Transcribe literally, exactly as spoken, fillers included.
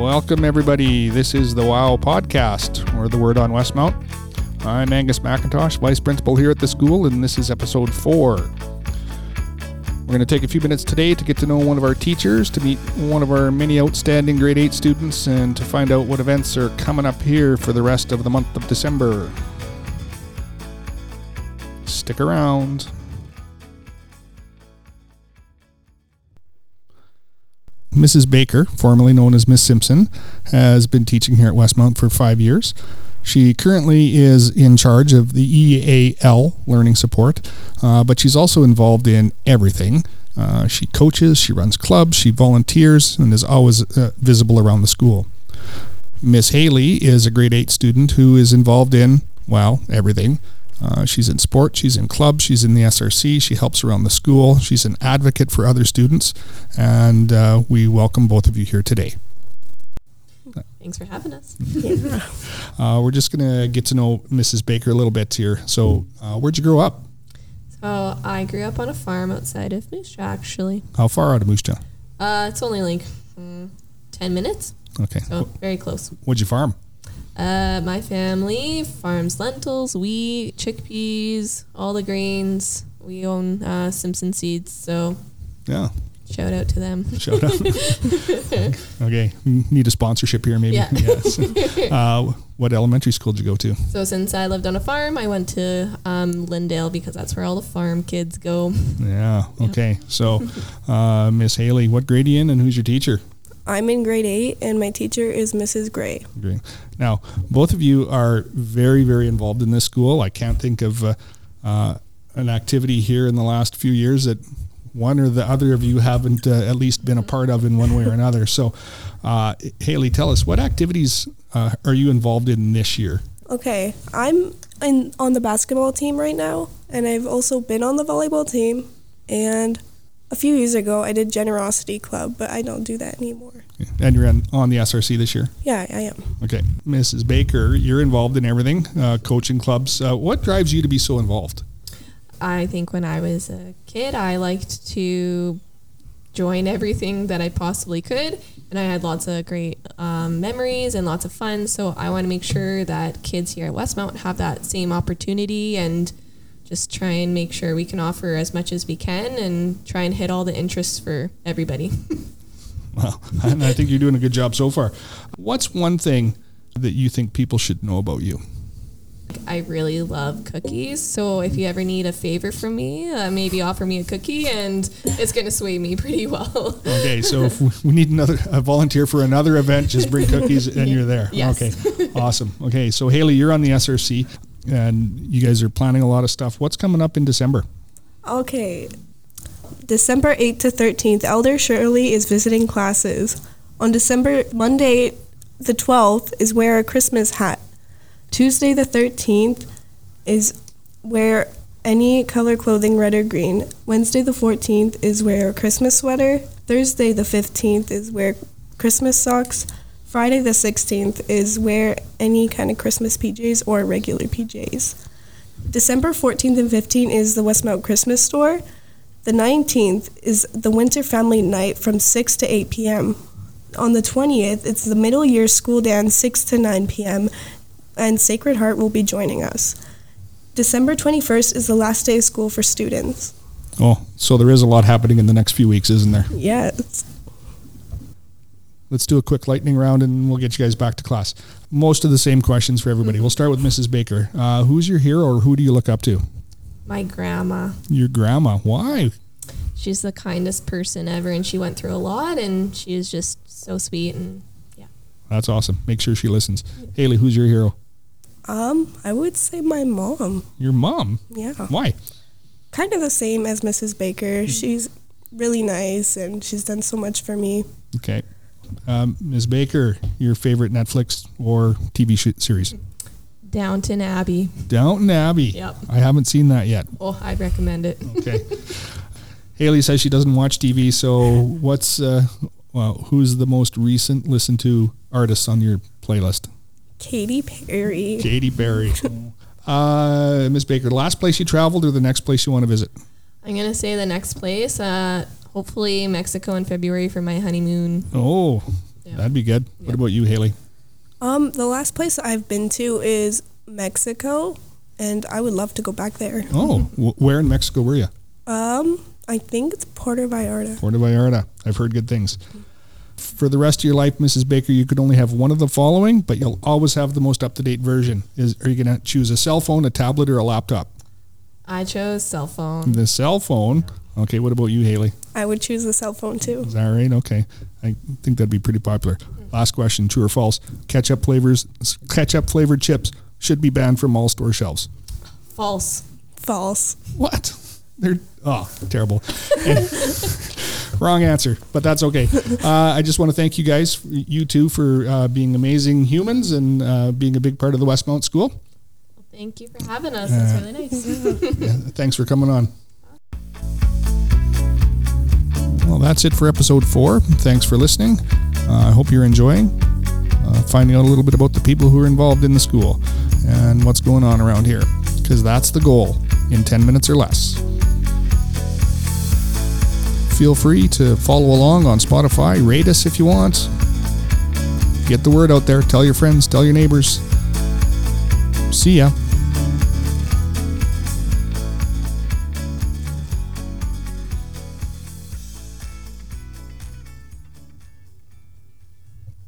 Welcome, everybody. This is the WOW Podcast, or The Word on Westmount. I'm Angus McIntosh, Vice Principal here at the school, and this is Episode four. We're going to take a few minutes today to get to know one of our teachers, to meet one of our many outstanding Grade eight students, and to find out what events are coming up here for the rest of the month of December. Stick around. Missus Baker, formerly known as Miss Simpson, has been teaching here at Westmount for five years. She currently is in charge of the E A L learning support, uh, but she's also involved in everything. Uh, she coaches, she runs clubs, she volunteers, and is always uh, visible around the school. Miss Haley is a grade eight student who is involved in, well, everything. Uh, she's in sport, she's in clubs, she's in the S R C, she helps around the school, she's an advocate for other students, and uh, we welcome both of you here today. Thanks for having us. Yeah. uh, we're just going to get to know Missus Baker a little bit here. So, uh, where'd you grow up? So, I grew up on a farm outside of Moosetown, actually. How far out of Moosetown? Uh, it's only like mm, ten minutes. Okay. So, very close. What'd you farm? Uh, my family farms lentils, wheat, chickpeas, all the grains. We own uh, Simpson seeds, so yeah. Shout out to them. Shout out. Okay, need a sponsorship here, maybe. Yeah. Yes. Uh, what elementary school did you go to? So since I lived on a farm, I went to um, Lindale because that's where all the farm kids go. Yeah. Okay. Yeah. So, uh, Miss Haley, what grade are you in, and who's your teacher? I'm in grade eight, and my teacher is Missus Gray. Now, both of you are very, very involved in this school. I can't think of uh, uh, an activity here in the last few years that one or the other of you haven't uh, at least been a part of in one way or another. So, uh, Hailey, tell us, what activities uh, are you involved in this year? Okay, I'm in, on the basketball team right now, and I've also been on the volleyball team, and a few years ago, I did Generosity Club, but I don't do that anymore. And you're on the S R C this year? Yeah, I am. Okay. Missus Baker, you're involved in everything, uh, coaching clubs. Uh, what drives you to be so involved? I think when I was a kid, I liked to join everything that I possibly could, and I had lots of great um, memories and lots of fun, so I want to make sure that kids here at Westmount have that same opportunity and just try and make sure we can offer as much as we can and try and hit all the interests for everybody. Well, and I think you're doing a good job so far. What's one thing that you think people should know about you? I really love cookies, so if you ever need a favor from me, uh, maybe offer me a cookie, and it's going to sway me pretty well. Okay, so if we need another a volunteer for another event, just bring cookies and you're there. Yes. Okay, awesome. Okay, so Hailey, you're on the S R C. And you guys are planning a lot of stuff. What's coming up in December? Okay. December eighth to thirteenth, Elder Shirley is visiting classes. On December, Monday the twelfth is wear a Christmas hat. Tuesday the thirteenth is wear any color clothing, red or green. Wednesday the fourteenth is wear a Christmas sweater. Thursday the fifteenth is wear Christmas socks. Friday the sixteenth is wear any kind of Christmas P Js or regular P Js. December fourteenth and fifteenth is the Westmount Christmas Store. The nineteenth is the Winter Family Night from six to eight p.m. On the twentieth, it's the Middle Year School Dance six to nine p.m. and Sacred Heart will be joining us. December twenty-first is the last day of school for students. Oh, so there is a lot happening in the next few weeks, isn't there? Yes. Let's do a quick lightning round and we'll get you guys back to class. Most of the same questions for everybody. We'll start with Missus Baker. Uh, who's your hero or who do you look up to? My grandma. Your grandma. Why? She's the kindest person ever and she went through a lot and she is just so sweet and yeah. That's awesome. Make sure she listens. Hailey, who's your hero? Um, I would say my mom. Your mom? Yeah. Why? Kind of the same as Missus Baker. She's really nice and she's done so much for me. Okay. Um, Miz Baker, your favorite Netflix or T V sh- series? Downton Abbey. Downton Abbey. Yep. I haven't seen that yet. Oh, I recommend it. Okay. Hailey says she doesn't watch T V, so what's uh, well, who's the most recent listened to artist on your playlist? Katy Perry. Katy Perry. uh, Miz Baker, the last place you traveled or the next place you want to visit? I'm gonna say the next place. Uh, Hopefully Mexico in February for my honeymoon. Oh, Yeah. That'd be good. Yeah. What about you, Haley? Um, the last place I've been to is Mexico, and I would love to go back there. Oh, where in Mexico were you? Um, I think it's Puerto Vallarta. Puerto Vallarta. I've heard good things. For the rest of your life, Missus Baker, you could only have one of the following, but you'll always have the most up-to-date version. Is Are you going to choose a cell phone, a tablet, or a laptop? I chose cell phone. The cell phone. Okay, what about you, Haley? I would choose the cell phone, too. Is that right? Okay. I think that'd be pretty popular. Last question, true or false? Ketchup flavors, ketchup flavored chips should be banned from all store shelves. False. False. What? They're, oh, terrible. Wrong answer, but that's okay. Uh, I just want to thank you guys, you two, for uh, being amazing humans and uh, being a big part of the Westmount School. Thank you for having us. That's uh, really nice. Yeah, thanks for coming on. Well, that's it for episode four. Thanks for listening. Uh, I hope you're enjoying uh, finding out a little bit about the people who are involved in the school and what's going on around here, because that's the goal in ten minutes or less. Feel free to follow along on Spotify. Rate us if you want. Get the word out there. Tell your friends. Tell your neighbors. See ya.